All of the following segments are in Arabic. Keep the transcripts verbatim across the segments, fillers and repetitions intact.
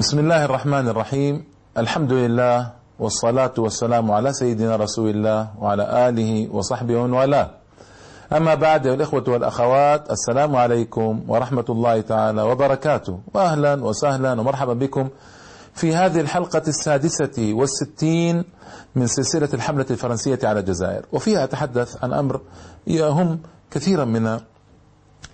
بسم الله الرحمن الرحيم. الحمد لله والصلاة والسلام على سيدنا رسول الله وعلى آله وصحبه ومن والاه. أما بعد، الإخوة والأخوات، السلام عليكم ورحمة الله تعالى وبركاته، وأهلا وسهلا ومرحبا بكم في هذه الحلقة السادسة والستين من سلسلة الحملة الفرنسية على الجزائر، وفيها أتحدث عن أمر يهم كثيرا من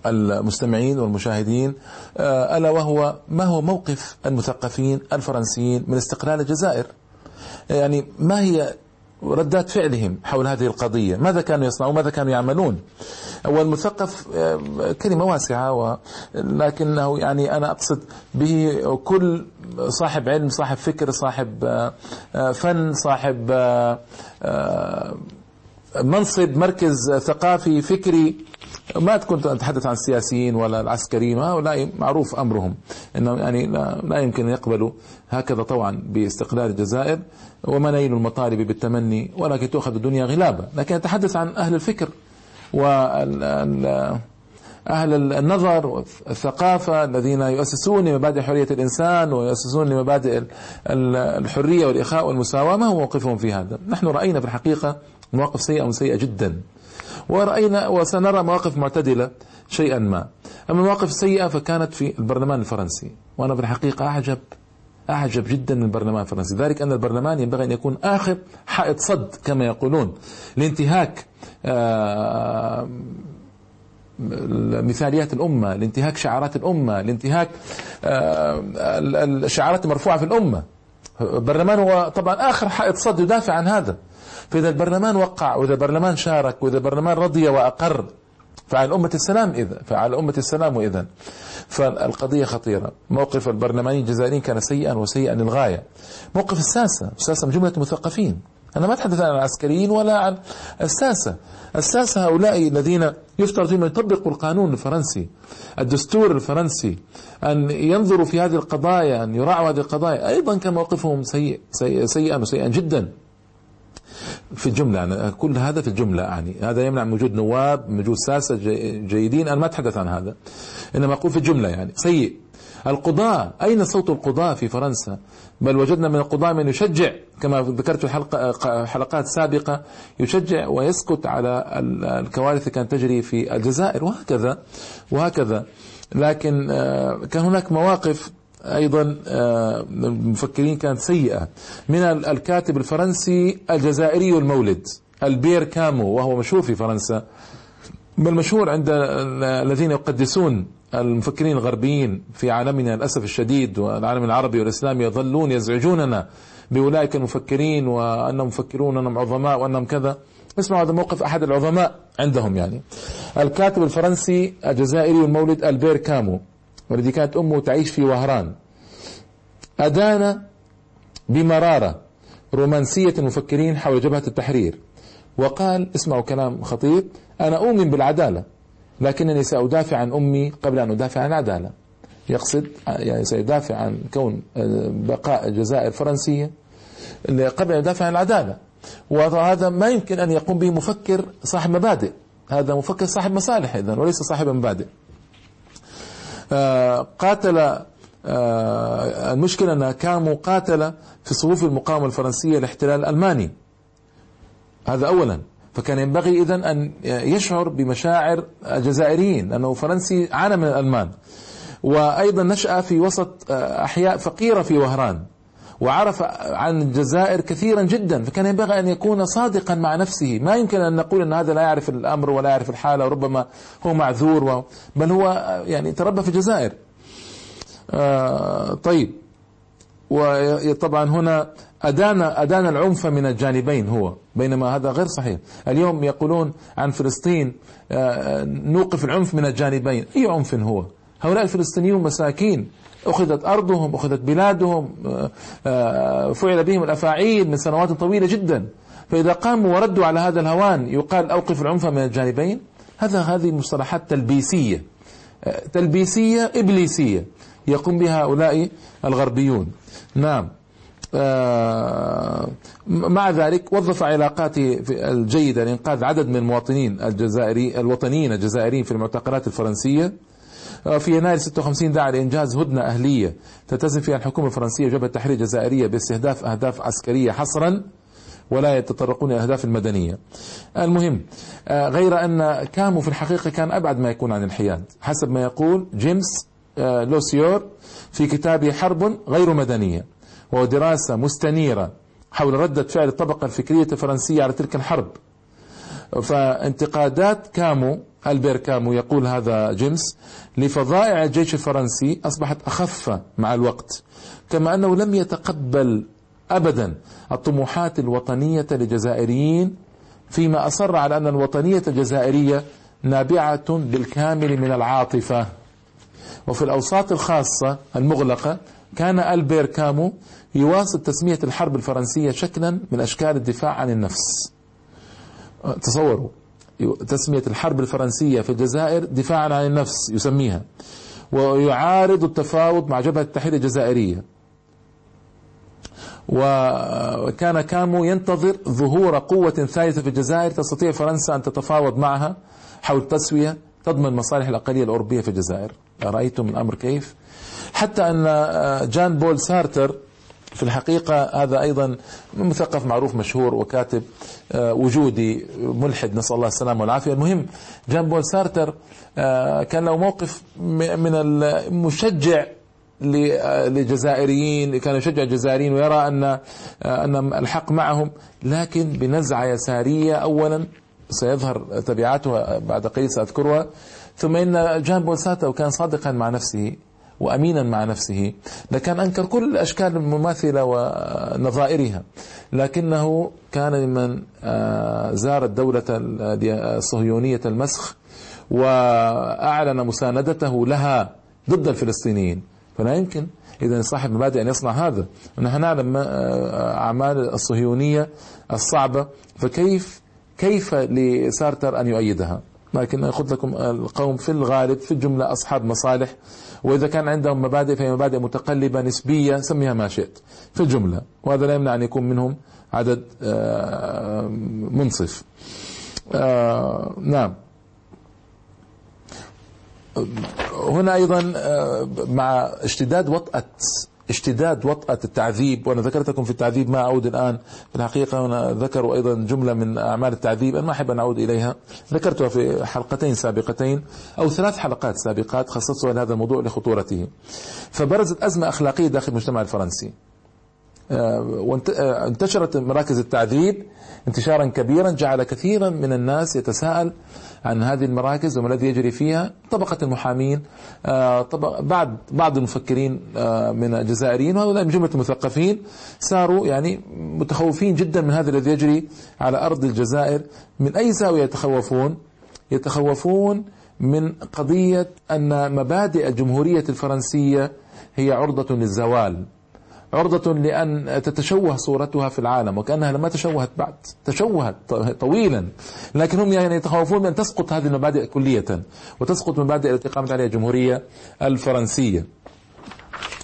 المستمعين والمشاهدين، ألا وهو ما هو موقف المثقفين الفرنسيين من استقلال الجزائر؟ يعني ما هي ردات فعلهم حول هذه القضية؟ ماذا كانوا يصنعون؟ ماذا كانوا يعملون؟ والمثقف كلمة واسعة، لكنه يعني أنا أقصد به كل صاحب علم، صاحب فكر، صاحب فن، صاحب منصب، مركز ثقافي فكري. ما كنت أتحدث عن السياسيين ولا العسكريين، هؤلاء معروف أمرهم أنهم يعني لا يمكن أن يقبلوا هكذا طوعا باستقلال الجزائر، وما نيل المطالب بالتمني ولكن تؤخذ الدنيا غلابة. لكن أتحدث عن أهل الفكر وال أهل النظر والثقافة الذين يؤسسون لمبادئ حرية الإنسان ويؤسسون لمبادئ الحرية والإخاء والمساواة. ما هو موقفهم في هذا؟ نحن رأينا في الحقيقة مواقف سيئة سيئة جدا، ورأينا وسنرى مواقف معتدلة شيئا ما. أما مواقف سيئة فكانت في البرلمان الفرنسي، وأنا في الحقيقة أعجب أعجب جدا من البرلمان الفرنسي، ذلك أن البرلمان ينبغي أن يكون آخر حائط صد كما يقولون لانتهاك آه مثاليات الأمة، لانتهاك شعارات الأمة، لانتهاك الشعارات المرفوعة في الأمة. البرلمان هو طبعا آخر حائط صد يدافع عن هذا. فإذا البرلمان وقع، وإذا البرلمان شارك، وإذا البرلمان رضي وأقر، فعلى أمة السلام إذا فعلى أمة السلام إذا فالقضية خطيرة. موقف البرلمانيين الجزائريين كان سيئا وسيئا للغاية. موقف الساسة الساسة من جملة المثقفين، أنا ما أتحدث عن العسكريين ولا عن الساسة الساسة هؤلاء الذين يفترض أن يطبقوا القانون الفرنسي، الدستور الفرنسي، أن ينظروا في هذه القضايا، أن يراعوا هذه القضايا، أيضا كان موقفهم سيء سيئا وسيئا جدا في الجملة. يعني كل هذا في الجملة، يعني هذا يمنع من وجود نواب، من وجود ساسة جيدين. أنا ما أتحدث عن هذا، إنما أقول في الجملة يعني سيء. القضاء، أين صوت القضاء في فرنسا؟ بل وجدنا من القضاء من يشجع، كما ذكرت في حلقة حلقات سابقة، يشجع ويسكت على الكوارث التي كانت تجري في الجزائر، وهكذا وهكذا. لكن كان هناك مواقف أيضا المفكرين كانت سيئة، من الكاتب الفرنسي الجزائري المولد ألبير كامو، وهو مشهور في فرنسا، بل مشهور عند الذين يقدسون المفكرين الغربيين في عالمنا للأسف الشديد، والعالم العربي والإسلامي يظلون يزعجوننا بأولئك المفكرين، وأنهم مفكرون أنهم عظماء وأنهم كذا. اسمعوا هذا موقف أحد العظماء عندهم، يعني الكاتب الفرنسي الجزائري المولد ألبير كامو، والذي كانت أمه تعيش في وهران، أدان بمرارة رومانسية المفكرين حول جبهة التحرير، وقال، اسمعوا كلام خطير، أنا أؤمن بالعدالة لكنني سأدافع عن أمي قبل أن أدافع عن العدالة. يقصد يعني سيدافع عن كون بقاء الجزائر فرنسية قبل أن يدافع عن العدالة، وهذا ما يمكن أن يقوم به مفكر صاحب مبادئ. هذا مفكر صاحب مصالح إذن، وليس صاحب مبادئ. قاتل المشكلة أن كامو قاتل في صفوف المقاومة الفرنسية الاحتلال الألماني، هذا أولا. فكان ينبغي إذن أن يشعر بمشاعر الجزائريين، لأنه فرنسي عانى من الألمان، وأيضا نشأ في وسط أحياء فقيرة في وهران، وعرف عن الجزائر كثيرا جدا. فكان ينبغي أن يكون صادقا مع نفسه، ما يمكن أن نقول أن هذا لا يعرف الأمر ولا يعرف الحالة وربما هو معذور و... بل هو يعني تربى في الجزائر. آه طيب، وطبعا هنا أدان أدان العنف من الجانبين هو، بينما هذا غير صحيح. اليوم يقولون عن فلسطين نوقف العنف من الجانبين، أي عنف هو؟ هؤلاء الفلسطينيون مساكين، أخذت أرضهم، أخذت بلادهم، فعل بهم الأفاعيل من سنوات طويلة جدا. فإذا قاموا وردوا على هذا الهوان يقال أوقف العنف من الجانبين، هذا هذه مصطلحات تلبيسية تلبيسية إبليسية يقوم بها هؤلاء الغربيون. نعم. مع ذلك وظف علاقاته الجيدة لإنقاذ عدد من المواطنين الجزائري الوطنيين الجزائريين في المعتقلات الفرنسية، في يناير ستة وخمسين دعا لإنجاز هدنة أهلية تلتزم فيها الحكومة الفرنسية وجبهة التحرير الجزائرية باستهداف أهداف عسكرية حصرا ولا يتطرقون إلى أهداف المدنية. المهم غير أن كامو في الحقيقة كان أبعد ما يكون عن الحياد حسب ما يقول جيمس لوسيور في كتابه حرب غير مدنية، وهو دراسة مستنيرة حول ردة فعل الطبقة الفكرية الفرنسية على تلك الحرب. فانتقادات كامو ألبير كامو يقول هذا جيمس لفظائع الجيش الفرنسي أصبحت أخف مع الوقت، كما أنه لم يتقبل أبدا الطموحات الوطنية للجزائريين، فيما أصر على أن الوطنية الجزائرية نابعة بالكامل من العاطفة. وفي الأوساط الخاصة المغلقة كان ألبير كامو يواصل تسمية الحرب الفرنسية شكلا من أشكال الدفاع عن النفس. تصوروا تسمية الحرب الفرنسية في الجزائر دفاعا عن النفس يسميها، ويعارض التفاوض مع جبهة التحرير الجزائرية. وكان كامو ينتظر ظهور قوة ثالثة في الجزائر تستطيع فرنسا أن تتفاوض معها حول تسوية تضمن مصالح الأقلية الأوروبية في الجزائر. رأيتم الأمر كيف؟ حتى أن جان بول سارتر في الحقيقة، هذا أيضا مثقف معروف مشهور وكاتب وجودي ملحد نسأل الله السلامة والعافية، المهم جان بول سارتر كان له موقف من المشجع للجزائريين، كان يشجع الجزائريين ويرى أن أن الحق معهم، لكن بنزعة يسارية أولا سيظهر تبعاتها بعد قليل سأذكرها. ثم إن جان بول سارتر كان صادقا مع نفسه وأمينا مع نفسه، لكان أنكر كل الأشكال المماثلة ونظائرها، لكنه كان ممن زار الدولة الصهيونية المسخ وأعلن مساندته لها ضد الفلسطينيين. فلا يمكن إذا صاحب مبادئ أن يصنع هذا، ونحن نعلم أعمال الصهيونية الصعبة، فكيف كيف لسارتر أن يؤيدها؟ لكن أخذ لكم القوم في الغالب في الجملة أصحاب مصالح، وإذا كان عندهم مبادئ فهي مبادئ متقلبة نسبية، سميها ما شئت في الجملة، وهذا لا يمنع أن يكون منهم عدد منصف. نعم، هنا أيضا مع اشتداد وطأة اشتداد وطأة التعذيب، وأنا ذكرت لكم في التعذيب ما أعود الآن في الحقيقة، هنا ذكروا أيضا جملة من أعمال التعذيب أنا ما أحب أن أعود إليها، ذكرتها في حلقتين سابقتين أو ثلاث حلقات سابقات خصصتها لهذا الموضوع لخطورته. فبرزت أزمة أخلاقية داخل المجتمع الفرنسي، وانتشرت مراكز التعذيب انتشارا كبيرا جعل كثيرا من الناس يتساءل عن هذه المراكز وما الذي يجري فيها. طبقة المحامين، طبق بعد بعض المفكرين من الجزائريين وهؤلاء من جملة المثقفين صاروا يعني متخوفين جدا من هذا الذي يجري على أرض الجزائر. من أي زاوية يتخوفون؟ يتخوفون من قضية أن مبادئ الجمهورية الفرنسية هي عرضة للزوال، عرضة لأن تتشوه صورتها في العالم، وكأنها لما تشوهت بعد تشوهت طويلا، لكن هم يعني يتخوفون من تسقط هذه المبادئ كلية وتسقط مبادئ التي قامت عليها الجمهورية الفرنسية،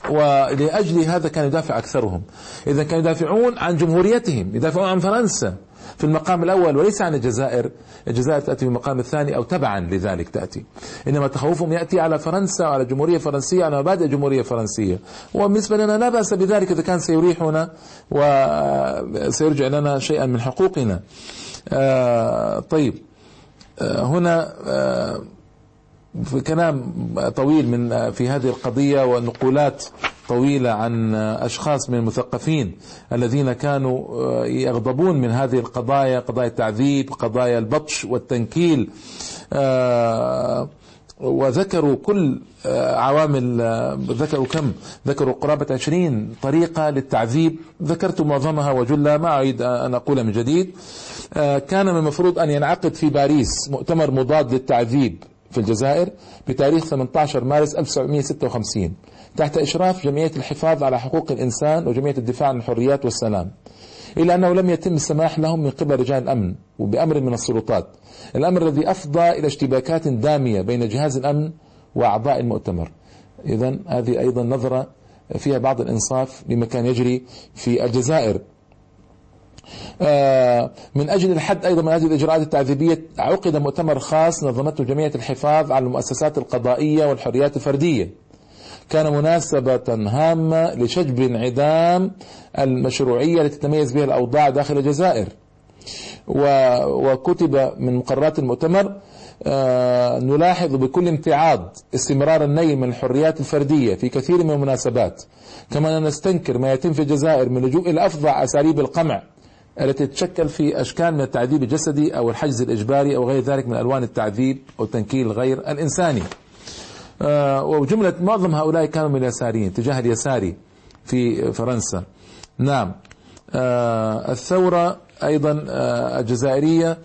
ولأجل هذا كان يدافع أكثرهم. إذا كانوا يدافعون عن جمهوريتهم، يدافعون عن فرنسا في المقام الأول وليس عن الجزائر، الجزائر تأتي في المقام الثاني أو تبعا لذلك تأتي، إنما تخوفهم يأتي على فرنسا وعلى الجمهورية الفرنسية، على مبادئ الجمهورية الفرنسية. وبالنسبة لنا لا بأس بذلك إذا كان سيريحنا وسيرجع لنا شيئا من حقوقنا. آه طيب آه هنا آه كلام طويل من في هذه القضية ونقولات طويلة عن أشخاص من المثقفين الذين كانوا يغضبون من هذه القضايا، قضايا التعذيب، قضايا البطش والتنكيل، وذكروا كل عوامل، ذكروا كم ذكروا قرابة عشرين طريقة للتعذيب، ذكرت معظمها وجلها ما أعيد أن أقولها من جديد. كان من المفروض أن ينعقد في باريس مؤتمر مضاد للتعذيب في الجزائر بتاريخ ثمانية عشر مارس ألف وتسعمائة وستة وخمسين تحت إشراف جمعية الحفاظ على حقوق الإنسان وجمعية الدفاع عن الحريات والسلام، إلا أنه لم يتم السماح لهم من قبل رجال الأمن وبأمر من السلطات، الأمر الذي أفضى إلى اشتباكات دامية بين جهاز الأمن وأعضاء المؤتمر. إذن هذه أيضا نظرة فيها بعض الإنصاف لما كان يجري في الجزائر. من أجل الحد أيضا من هذه الإجراءات التعذيبية عقد مؤتمر خاص نظمته جمعية الحفاظ على المؤسسات القضائية والحريات الفردية، كان مناسبة هامة لشجب انعدام المشروعية التي تتميز بها الأوضاع داخل الجزائر. وكتب من مقررات المؤتمر: نلاحظ بكل امتعاض استمرار النيل من الحريات الفردية في كثير من المناسبات، كما نستنكر ما يتم في الجزائر من لجوء إلى أفظع أساليب القمع التي تتشكل في أشكال من التعذيب الجسدي أو الحجز الإجباري أو غير ذلك من ألوان التعذيب أو التنكيل غير الإنساني. وجملة معظم هؤلاء كانوا من اليساريين، اتجاه اليساري في فرنسا. نعم، الثورة أيضا الجزائرية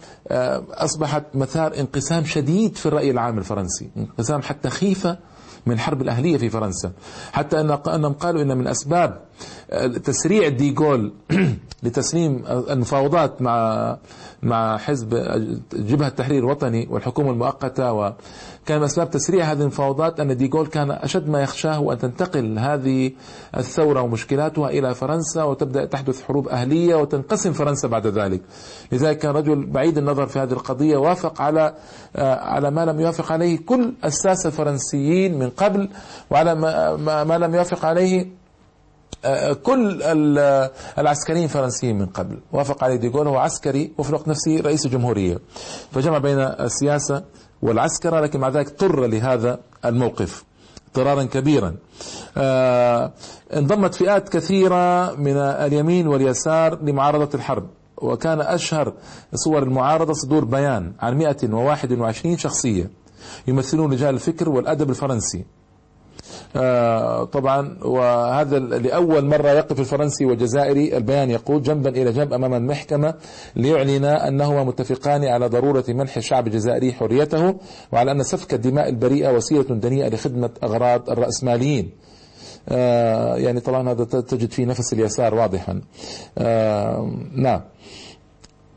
أصبحت مثار انقسام شديد في الرأي العام الفرنسي، انقسام حتى خيفة من الحرب الأهلية في فرنسا، حتى أنهم قالوا أن من أسباب تسريع ديغول لتسليم المفاوضات مع مع حزب جبهة التحرير الوطني والحكومة المؤقتة، وكان من أسباب تسريع هذه المفاوضات أن ديغول كان أشد ما يخشاه وأن تنتقل هذه الثورة ومشكلاتها إلى فرنسا وتبدأ تحدث حروب أهلية وتنقسم فرنسا بعد ذلك. لذلك كان رجل بعيد النظر في هذه القضية، وافق على على ما لم يوافق عليه كل الساسة الفرنسيين من قبل، وعلى ما, ما لم يوافق عليه كل العسكريين الفرنسيين من قبل. وافق عليه ديغول، هو عسكري وفي الوقت نفسه رئيس الجمهورية، فجمع بين السياسة والعسكرة، لكن مع ذلك اضطر لهذا الموقف اضطرارا كبيرا. انضمت فئات كثيرة من اليمين واليسار لمعارضة الحرب، وكان أشهر صور المعارضة صدور بيان عن مئة وواحد وعشرين شخصية يمثلون رجال الفكر والأدب الفرنسي. آه طبعا وهذا لأول مرة يقف الفرنسي والجزائري، البيان يقول: جنبا إلى جنب أمام المحكمة ليعلنا أنهما متفقان على ضرورة منح الشعب الجزائري حريته، وعلى أن سفك الدماء البريئة وسيلة دنيئة لخدمة أغراض الرأسماليين. آه يعني طبعا هذا تجد فيه نفس اليسار واضحا. آه نعم،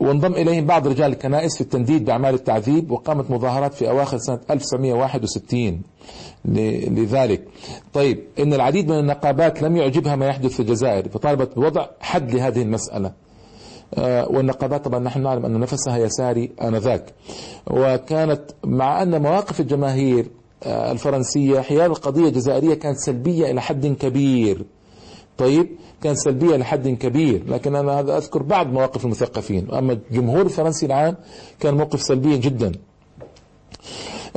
وانضم إليهم بعض رجال الكنائس في التنديد بأعمال التعذيب، وقامت مظاهرات في أواخر سنة ألف وتسعمئة وواحد وستين لذلك. طيب، إن العديد من النقابات لم يعجبها ما يحدث في الجزائر، فطالبت بوضع حد لهذه المسألة. والنقابات طبعا نحن نعلم أن نفسها يساري آنذاك، وكانت مع أن مواقف الجماهير الفرنسية حيال القضية الجزائرية كانت سلبية إلى حد كبير. طيب، كان سلبية لحد كبير، لكن أنا هذا أذكر بعض مواقف المثقفين، أما الجمهور الفرنسي العام كان موقف سلبي جدا.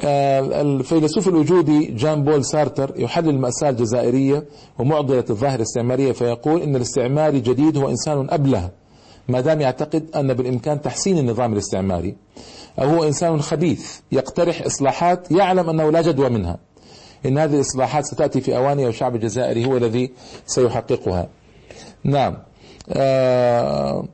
الفيلسوف الوجودي جان بول سارتر يحلل المأساة الجزائرية ومعضلة الظاهرة الاستعمارية، فيقول إن الاستعمار الجديد هو إنسان أبله ما دام يعتقد أن بالإمكان تحسين النظام الاستعماري، أو هو إنسان خبيث يقترح إصلاحات يعلم أنه لا جدوى منها، إن هذه الإصلاحات ستأتي في أوانها والشعب الجزائري هو الذي سيحققها. نعم، آه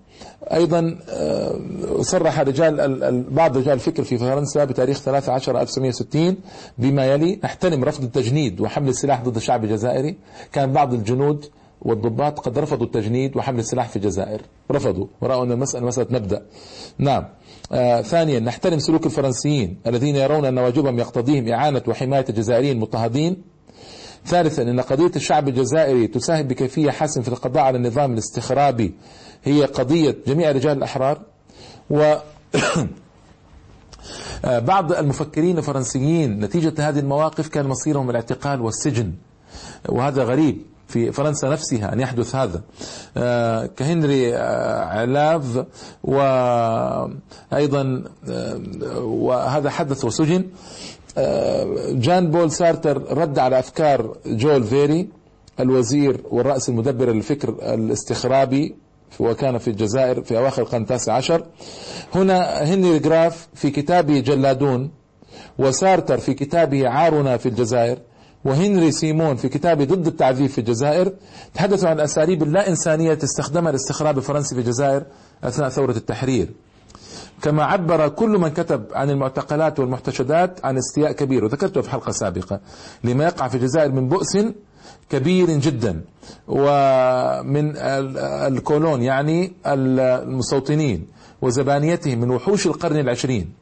أيضا آه صرح رجال بعض رجال الفكر في فرنسا بتاريخ ثلاثة عشر ألف وتسعمئة وستين بما يلي: نحترم رفض التجنيد وحمل السلاح ضد الشعب الجزائري. كان بعض الجنود والضباط قد رفضوا التجنيد وحمل السلاح في الجزائر، رفضوا ورأوا أن المسألة مسألة نبدأ. نعم، آه ثانيا نحترم سلوك الفرنسيين الذين يرون أن واجبهم يقتضيهم إعانة وحماية الجزائريين المضطهدين. ثالثا أن قضية الشعب الجزائري تساهم بكيفية حسن في القضاء على النظام الاستخرابي، هي قضية جميع رجال الأحرار. و بعض المفكرين الفرنسيين نتيجة هذه المواقف كان مصيرهم الاعتقال والسجن، وهذا غريب في فرنسا نفسها أن يحدث هذا، كهنري علاف، وأيضا وهذا حدث وسجن. جان بول سارتر رد على أفكار جول فيري الوزير والرأس المدبر للفكر الاستخرابي، وكان في الجزائر في أواخر القرن التاسع عشر. هنا هنري جراف في كتابه جلادون، وسارتر في كتابه عارنا في الجزائر، وهنري سيمون في كتابه ضد التعذيب في الجزائر تحدثوا عن الأساليب اللا إنسانية استخدمها الاستخراب الفرنسي في الجزائر أثناء ثورة التحرير، كما عبر كل من كتب عن المعتقلات والمحتشدات عن استياء كبير، وذكرته في حلقة سابقة، لما يقع في الجزائر من بؤس كبير جدا، ومن الكولون يعني المستوطنين وزبانيتهم من وحوش القرن العشرين،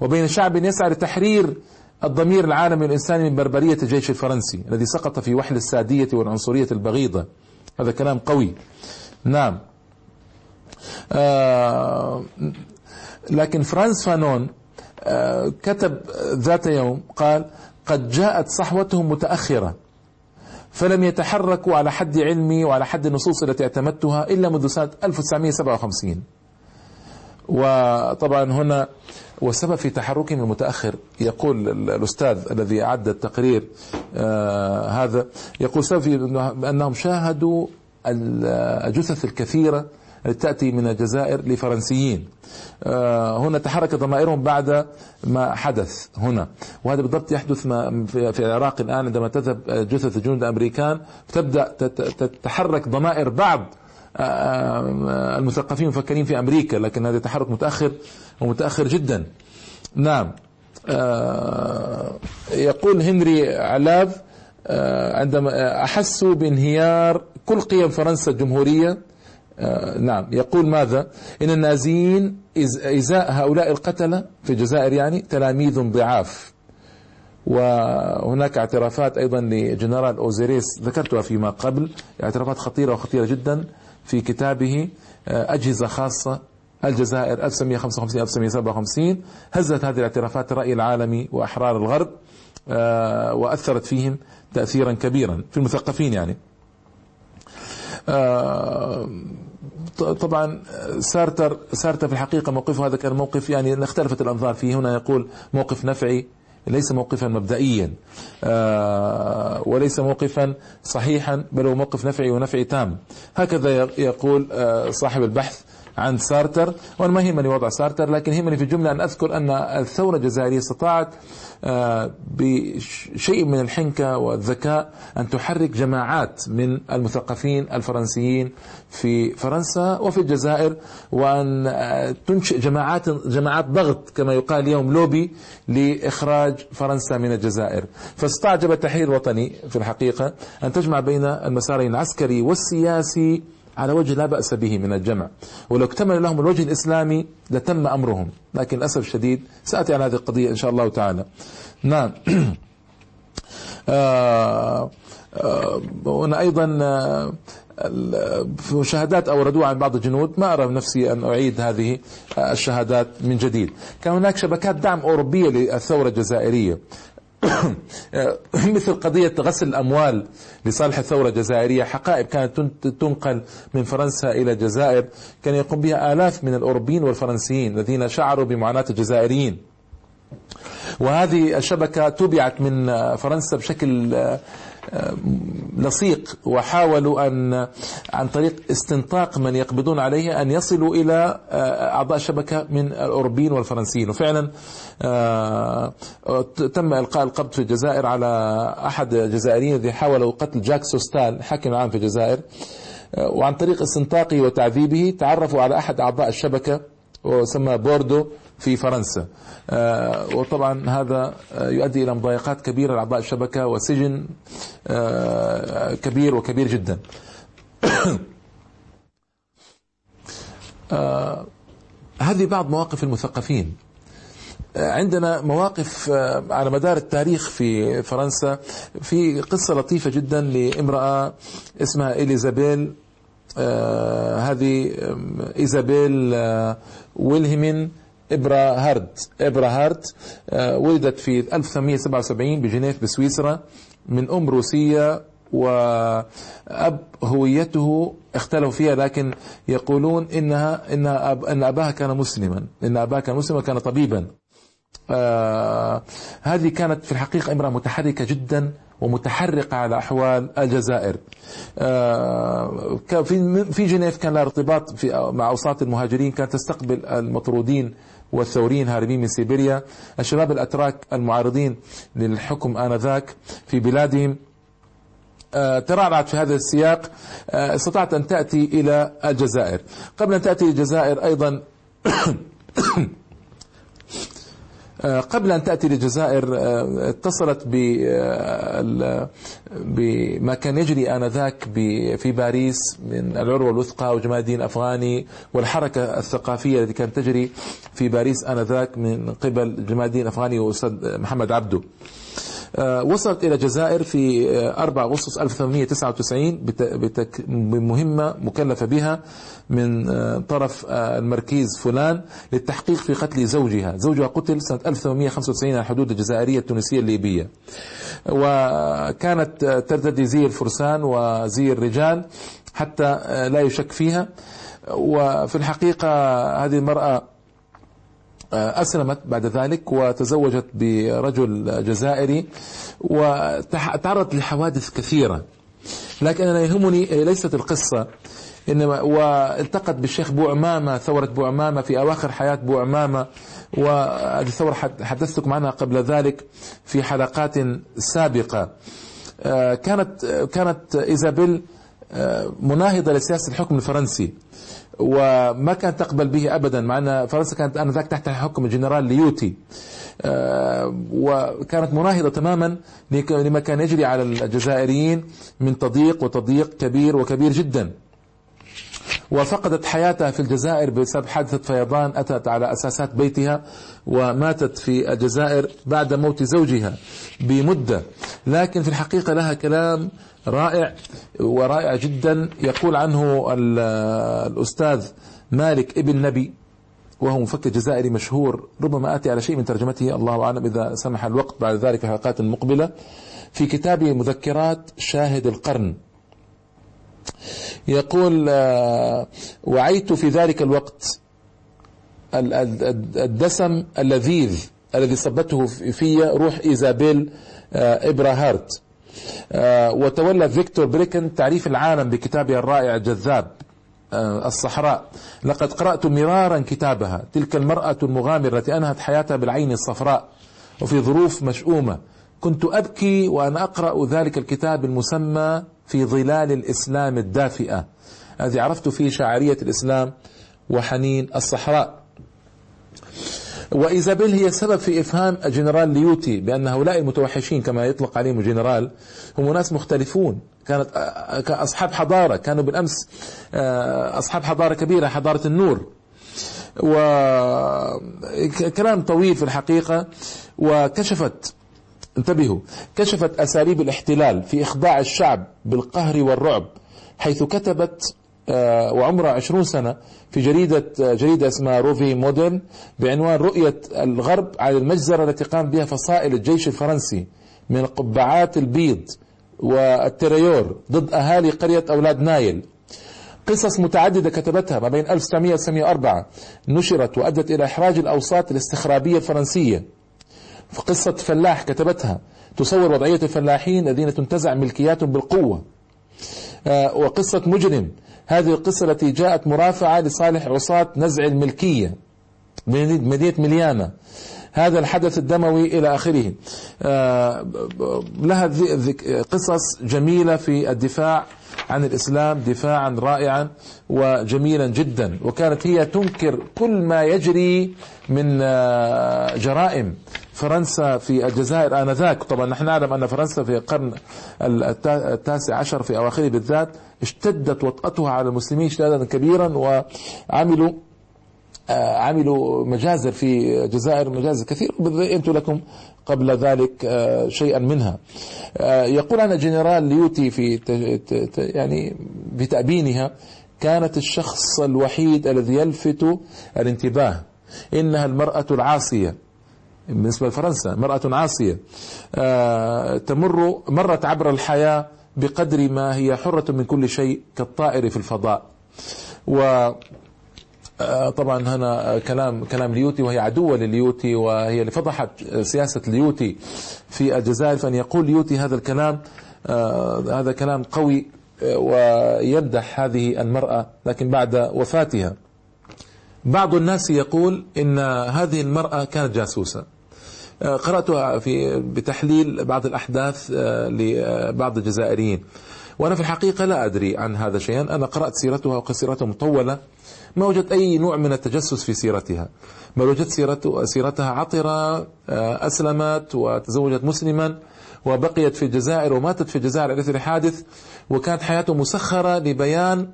وبين شعب يسعى لتحرير الضمير العالمي والإنساني من بربرية الجيش الفرنسي الذي سقط في وحل السادية والعنصرية البغيضة. هذا كلام قوي. نعم، لكن فرانس فانون كتب ذات يوم قال: قد جاءت صحوتهم متأخرة فلم يتحركوا على حد علمي وعلى حد النصوص التي اعتمدتها إلا منذ سنة ألف وتسعمئة وسبعة وخمسين. وطبعا هنا والسبب في تحركهم المتأخر، يقول الأستاذ الذي أعد التقرير آه هذا، يقول سبب أنهم شاهدوا الجثث الكثيرة تأتي من الجزائر لفرنسيين. هنا تحركت ضمائرهم بعد ما حدث هنا، وهذا بالضبط يحدث ما في العراق الآن عندما تذهب جثث الجنود الأمريكان تبدأ تتحرك ضمائر بعض المثقفين المفكرين في أمريكا، لكن هذا تحرك متأخر ومتأخر جدا. نعم، يقول هنري علاف عندما أحسوا بانهيار كل قيم فرنسا الجمهورية، نعم، يقول ماذا؟ إن النازيين إزاء هؤلاء القتلة في الجزائر يعني تلاميذ ضعاف. وهناك اعترافات أيضا لجنرال أوزيريس ذكرتها فيما قبل، اعترافات خطيرة وخطيرة جدا في كتابه أجهزة خاصة الجزائر ألف وتسعمئة وخمسة وخمسين ألف وتسعمئة وسبعة وخمسين. هزت هذه الاعترافات الرأي العالمي وأحرار الغرب وأثرت فيهم تأثيرا كبيرا في المثقفين يعني. آه طبعا سارتر سارتر في الحقيقة موقفه هذا كان موقف يعني اختلفت الأنظار فيه. هنا يقول موقف نفعي ليس موقفا مبدئيا آه وليس موقفا صحيحا، بل هو موقف نفعي ونفعي تام. هكذا يقول آه صاحب البحث عن سارتر. وأنا ما يهمني وضع سارتر، لكن يهمني في الجملة أن أذكر أن الثورة الجزائرية استطاعت بشيء من الحنكة والذكاء أن تحرك جماعات من المثقفين الفرنسيين في فرنسا وفي الجزائر، وأن تنشئ جماعات جماعات ضغط كما يقال اليوم لوبي لإخراج فرنسا من الجزائر. فاستعجب التحرير الوطني في الحقيقة أن تجمع بين المسارين العسكري والسياسي على وجه لا بأس به من الجمع، ولو اكتمل لهم الوجه الإسلامي لتم أمرهم، لكن للأسف الشديد سأتي على هذه القضية إن شاء الله تعالى. نعم، هنا أيضا شهادات أوردوها عن بعض الجنود، ما أرى نفسي أن أعيد هذه الشهادات من جديد. كان هناك شبكات دعم أوروبية للثورة الجزائرية مثل قضية غسل الأموال لصالح الثورة الجزائرية، حقائب كانت تنقل من فرنسا إلى الجزائر كان يقوم بها آلاف من الأوروبيين والفرنسيين الذين شعروا بمعاناة الجزائريين. وهذه الشبكة تبعت من فرنسا بشكل لصيق، وحاولوا أن عن طريق استنطاق من يقبضون عليه أن يصلوا إلى أعضاء الشبكة من الأوروبيين والفرنسيين. وفعلا تم إلقاء القبض في الجزائر على أحد الجزائريين الذين حاولوا قتل جاك سوستال حاكم العام في الجزائر، وعن طريق استنطاقه وتعذيبه تعرفوا على أحد أعضاء الشبكة وسمى بوردو في فرنسا. وطبعا هذا يؤدي إلى مضايقات كبيرة لأعضاء الشبكة وسجن كبير وكبير جدا. هذه بعض مواقف المثقفين. عندنا مواقف على مدار التاريخ في فرنسا. في قصة لطيفة جدا لامرأة اسمها إليزابيل، هذه إيزابيل ويلهمين إبرهارت إبرهارت ولدت في ألف وثمانمئة وسبعة وسبعين بجنيف بسويسرا من أم روسية وأب هويته اختلفوا فيها، لكن يقولون إنها إن أب إن أباها كان مسلما إن أباها كان مسلما كان طبيبا. هذه كانت في الحقيقة امرأة متحركة جدا ومتحرقة على أحوال الجزائر. في جنيف كان لها ارتباط مع أوساط المهاجرين، كانت تستقبل المطرودين والثوريين هاربين من سيبيريا، الشباب الأتراك المعارضين للحكم آنذاك في بلادهم. ترعرعت في هذا السياق، استطاعت أن تأتي إلى الجزائر. قبل أن تأتي الجزائر أيضا قبل أن تأتي للجزائر اتصلت بما كان يجري آنذاك في باريس من العروة الوثقى وجمال الدين الأفغاني والحركة الثقافية التي كانت تجري في باريس آنذاك من قبل جمال الدين الأفغاني وأستاذ محمد عبده. وصلت إلى الجزائر في أربعة أغسطس ألف وثمانمائة وتسعة وتسعين بمهمة مكلفة بها من طرف المركز فلان للتحقيق في قتل زوجها زوجها قتل سنة ألف وثمانمائة وخمسة وتسعين على الحدود الجزائرية التونسية الليبية، وكانت ترتدي زي الفرسان وزي الرجال حتى لا يشك فيها. وفي الحقيقة هذه المرأة أسلمت بعد ذلك وتزوجت برجل جزائري وتعرضت لحوادث كثيرة، لكن أنا يهمني ليست القصة إنما. والتقت بالشيخ بو عمامة، ثورة بو عمامة في أواخر حياة بو عمامة، وهذه الثورة حدثتكم عنها قبل ذلك في حلقات سابقة. كانت كانت إيزابيل مناهضة لسياسة الحكم الفرنسي وما كانت تقبل به أبدا، مع أن فرنسا كانت آنذاك تحت حكم الجنرال ليوتي، وكانت مناهضة تماما لما كان يجري على الجزائريين من تضييق وتضييق كبير وكبير جدا. وفقدت حياتها في الجزائر بسبب حادثة فيضان أتت على أساسات بيتها، وماتت في الجزائر بعد موت زوجها بمدة. لكن في الحقيقة لها كلام رائع ورائع جدا يقول عنه الأستاذ مالك ابن نبي، وهو مفكر جزائري مشهور، ربما آتي على شيء من ترجمته الله أعلم إذا سمح الوقت بعد ذلك في حلقات المقبلة، في كتابه مذكرات شاهد القرن. يقول: وعيت في ذلك الوقت الدسم اللذيذ الذي صبته في روح إيزابيل إبراهارت. وتولى فيكتور بريكن تعريف العالم بكتابه الرائع الجذاب الصحراء. لقد قرأت مرارا كتابها، تلك المرأة المغامرة التي أنهت حياتها بالعين الصفراء وفي ظروف مشؤومة. كنت أبكي وأنا أقرأ ذلك الكتاب المسمى في ظلال الإسلام الدافئة، الذي عرفت فيه شاعرية الإسلام وحنين الصحراء. وإيزابيل هي سبب في إفهام الجنرال ليوتي بأن هؤلاء المتوحشين كما يطلق عليهم الجنرال هم ناس مختلفون، كانت أصحاب حضارة، كانوا بالأمس أصحاب حضارة كبيرة، حضارة النور. وكلام طويل في الحقيقة. وكشفت انتبهوا كشفت أساليب الاحتلال في إخضاع الشعب بالقهر والرعب، حيث كتبت وعمرها عشرون سنة في جريدة جريدة اسمها روفي مودرن بعنوان رؤية الغرب على المجزرة التي قام بها فصائل الجيش الفرنسي من القبعات البيض والتريور ضد أهالي قرية أولاد نايل. قصص متعددة كتبتها ما بين ألف وتسعمائة وأربعة نشرت وأدت إلى إحراج الأوساط الاستخرابية الفرنسية. في قصة فلاح كتبتها تصور وضعية الفلاحين الذين تنتزع ملكياتهم بالقوة. وقصة مجرم، هذه القصة التي جاءت مرافعة لصالح عصاة نزع الملكية مدينة مليانة، هذا الحدث الدموي إلى آخره. لها قصص جميلة في الدفاع عن الإسلام، دفاعا رائعا وجميلا جدا. وكانت هي تنكر كل ما يجري من جرائم فرنسا في الجزائر آنذاك. طبعا نحن نعلم أن فرنسا في القرن التاسع عشر في أواخره بالذات اشتدت وطأتها على المسلمين اشتدادا كبيرا، وعملوا عملوا مجازر في الجزائر، مجازر كثير بينت لكم قبل ذلك شيئا منها. يقول عن الجنرال ليوتي في يعني بتأبينها: كانت الشخص الوحيد الذي يلفت الانتباه، إنها المرأة العاصية بالنسبة لفرنسا، مرأة عاصية تمر مرت عبر الحياة بقدر ما هي حرة من كل شيء كالطائر في الفضاء. و طبعا هنا كلام كلام ليوتي، وهي عدوة لليوتي وهي اللي فضحت سياسة ليوتي في الجزائر. فأن يقول ليوتي هذا الكلام هذا كلام قوي ويمدح هذه المرأة لكن بعد وفاتها. بعض الناس يقول إن هذه المرأة كانت جاسوسة. قرأتها في بتحليل بعض الأحداث لبعض الجزائريين، وأنا في الحقيقة لا أدري عن هذا شيئا. أنا قرأت سيرتها وقصيرتها مطولة، ما وجدت أي نوع من التجسس في سيرتها، ما وجدت سيرتها عطرة. أسلمت وتزوجت مسلما وبقيت في الجزائر وماتت في الجزائر على إثر الحادث، وكانت حياته مسخرة لبيان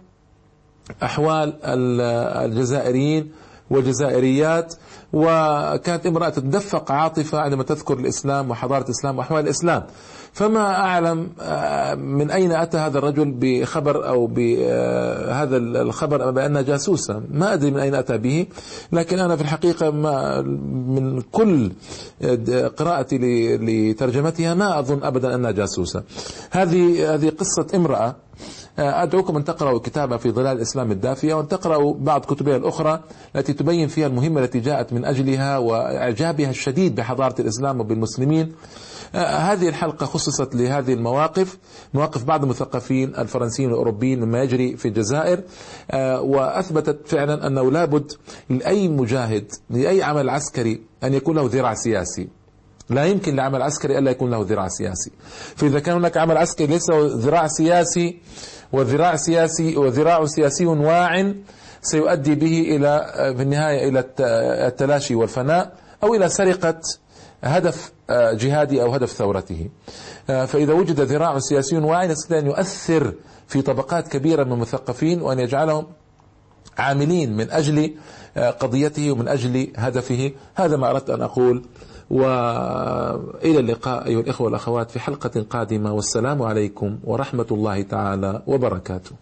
أحوال الجزائريين وجزائريات، وكانت امرأة تتدفق عاطفة عندما تذكر الإسلام وحضارة الإسلام وأحوال الإسلام. فما أعلم من أين أتى هذا الرجل بخبر أو بهذا الخبر بأن جاسوسا، ما أدري من أين أتى به، لكن أنا في الحقيقة ما من كل قراءتي لترجمتها ما أظن أبدا أنها جاسوسا. هذه هذه قصة امرأة. أدعوكم أن تقرأوا كتابها في ظلال الإسلام الدافئة، وأن تقرأوا بعض كتبها الأخرى التي تبين فيها المهمة التي جاءت من أجلها وإعجابها الشديد بحضارة الإسلام وبالمسلمين. هذه الحلقة خصصت لهذه المواقف، مواقف بعض المثقفين الفرنسيين والأوروبيين مما يجري في الجزائر، وأثبتت فعلا أنه لابد لأي مجاهد لأي عمل عسكري أن يكون له ذراع سياسي. لا يمكن لعمل عسكري ألا يكون له ذراع سياسي. فإذا كان هناك عمل عسكري ليس ذراع سياسي وذراع سياسي وذراع سياسي واع، سيؤدي به إلى في النهاية إلى التلاشي والفناء، أو إلى سرقة هدف جهادي أو هدف ثورته. فإذا وجد ذراع سياسي واع يستطيع أن يؤثر في طبقات كبيرة من المثقفين، وأن يجعلهم عاملين من أجل قضيته ومن أجل هدفه. هذا ما أردت أن أقول، وإلى اللقاء أيها الإخوة والأخوات في حلقة قادمة، والسلام عليكم ورحمة الله تعالى وبركاته.